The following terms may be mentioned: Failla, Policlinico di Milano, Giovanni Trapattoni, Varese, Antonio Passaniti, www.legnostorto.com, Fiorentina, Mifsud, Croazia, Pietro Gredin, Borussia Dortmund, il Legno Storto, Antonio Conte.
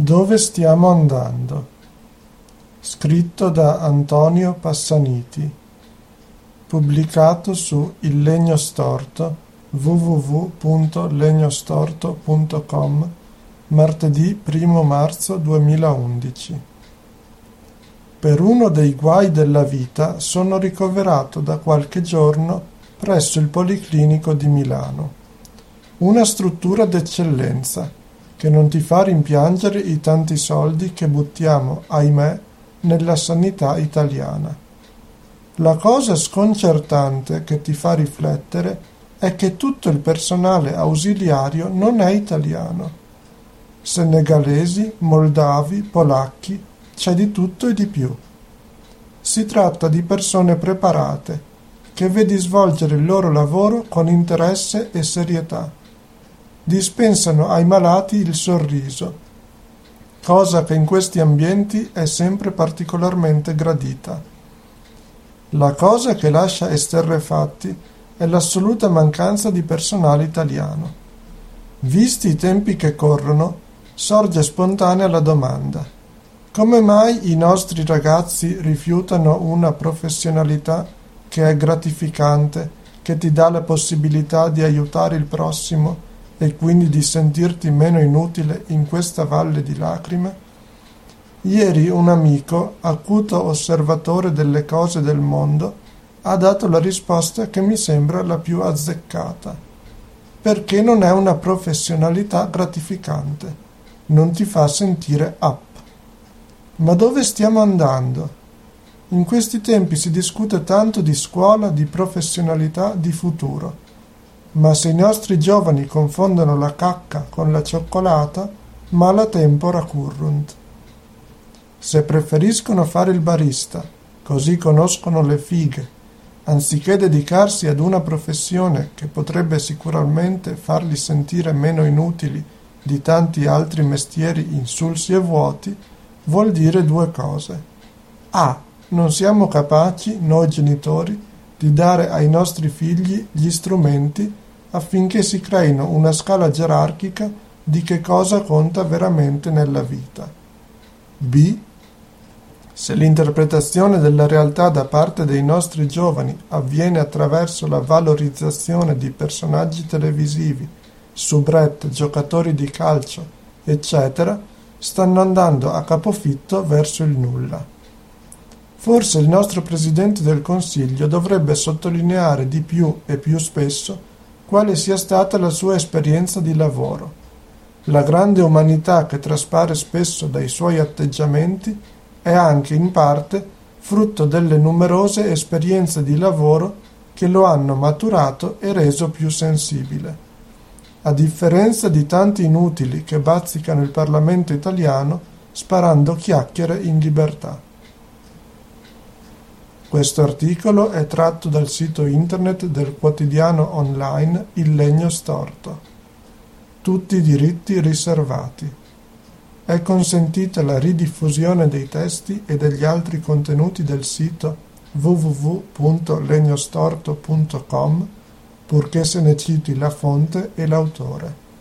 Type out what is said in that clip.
Dove stiamo andando? Scritto da Antonio Passaniti. Pubblicato su Il Legno Storto, www.legnostorto.com, martedì 1 marzo 2011. Per uno dei guai della vita sono ricoverato da qualche giorno presso il Policlinico di Milano. Una struttura d'eccellenza, che non ti fa rimpiangere i tanti soldi che buttiamo, ahimè, nella sanità italiana. La cosa sconcertante che ti fa riflettere è che tutto il personale ausiliario non è italiano. Senegalesi, moldavi, polacchi, c'è di tutto e di più. Si tratta di persone preparate, che vedi svolgere il loro lavoro con interesse e serietà. Dispensano ai malati il sorriso, cosa che in questi ambienti è sempre particolarmente gradita. La cosa che lascia esterrefatti è l'assoluta mancanza di personale italiano. Visti i tempi che corrono, sorge spontanea la domanda: come mai i nostri ragazzi rifiutano una professionalità che è gratificante, che ti dà la possibilità di aiutare il prossimo e quindi di sentirti meno inutile in questa valle di lacrime? Ieri un amico, acuto osservatore delle cose del mondo, ha dato la risposta che mi sembra la più azzeccata. Perché non è una professionalità gratificante, non ti fa sentire up. Ma dove stiamo andando? In questi tempi si discute tanto di scuola, di professionalità, di futuro. Ma se i nostri giovani confondono la cacca con la cioccolata, mala tempora currunt. Se preferiscono fare il barista, così conoscono le fighe, anziché dedicarsi ad una professione che potrebbe sicuramente farli sentire meno inutili di tanti altri mestieri insulsi e vuoti, vuol dire due cose. A. Non siamo capaci, noi genitori, di dare ai nostri figli gli strumenti affinché si creino una scala gerarchica di che cosa conta veramente nella vita. B. Se l'interpretazione della realtà da parte dei nostri giovani avviene attraverso la valorizzazione di personaggi televisivi, soubrette, giocatori di calcio, eccetera, stanno andando a capofitto verso il nulla. Forse il nostro Presidente del Consiglio dovrebbe sottolineare di più e più spesso quale sia stata la sua esperienza di lavoro. La grande umanità che traspare spesso dai suoi atteggiamenti è anche in parte frutto delle numerose esperienze di lavoro che lo hanno maturato e reso più sensibile. A differenza di tanti inutili che bazzicano il Parlamento italiano sparando chiacchiere in libertà. Questo articolo è tratto dal sito internet del quotidiano online Il Legno Storto. Tutti i diritti riservati. È consentita la ridiffusione dei testi e degli altri contenuti del sito www.legnostorto.com, purché se ne citi la fonte e l'autore.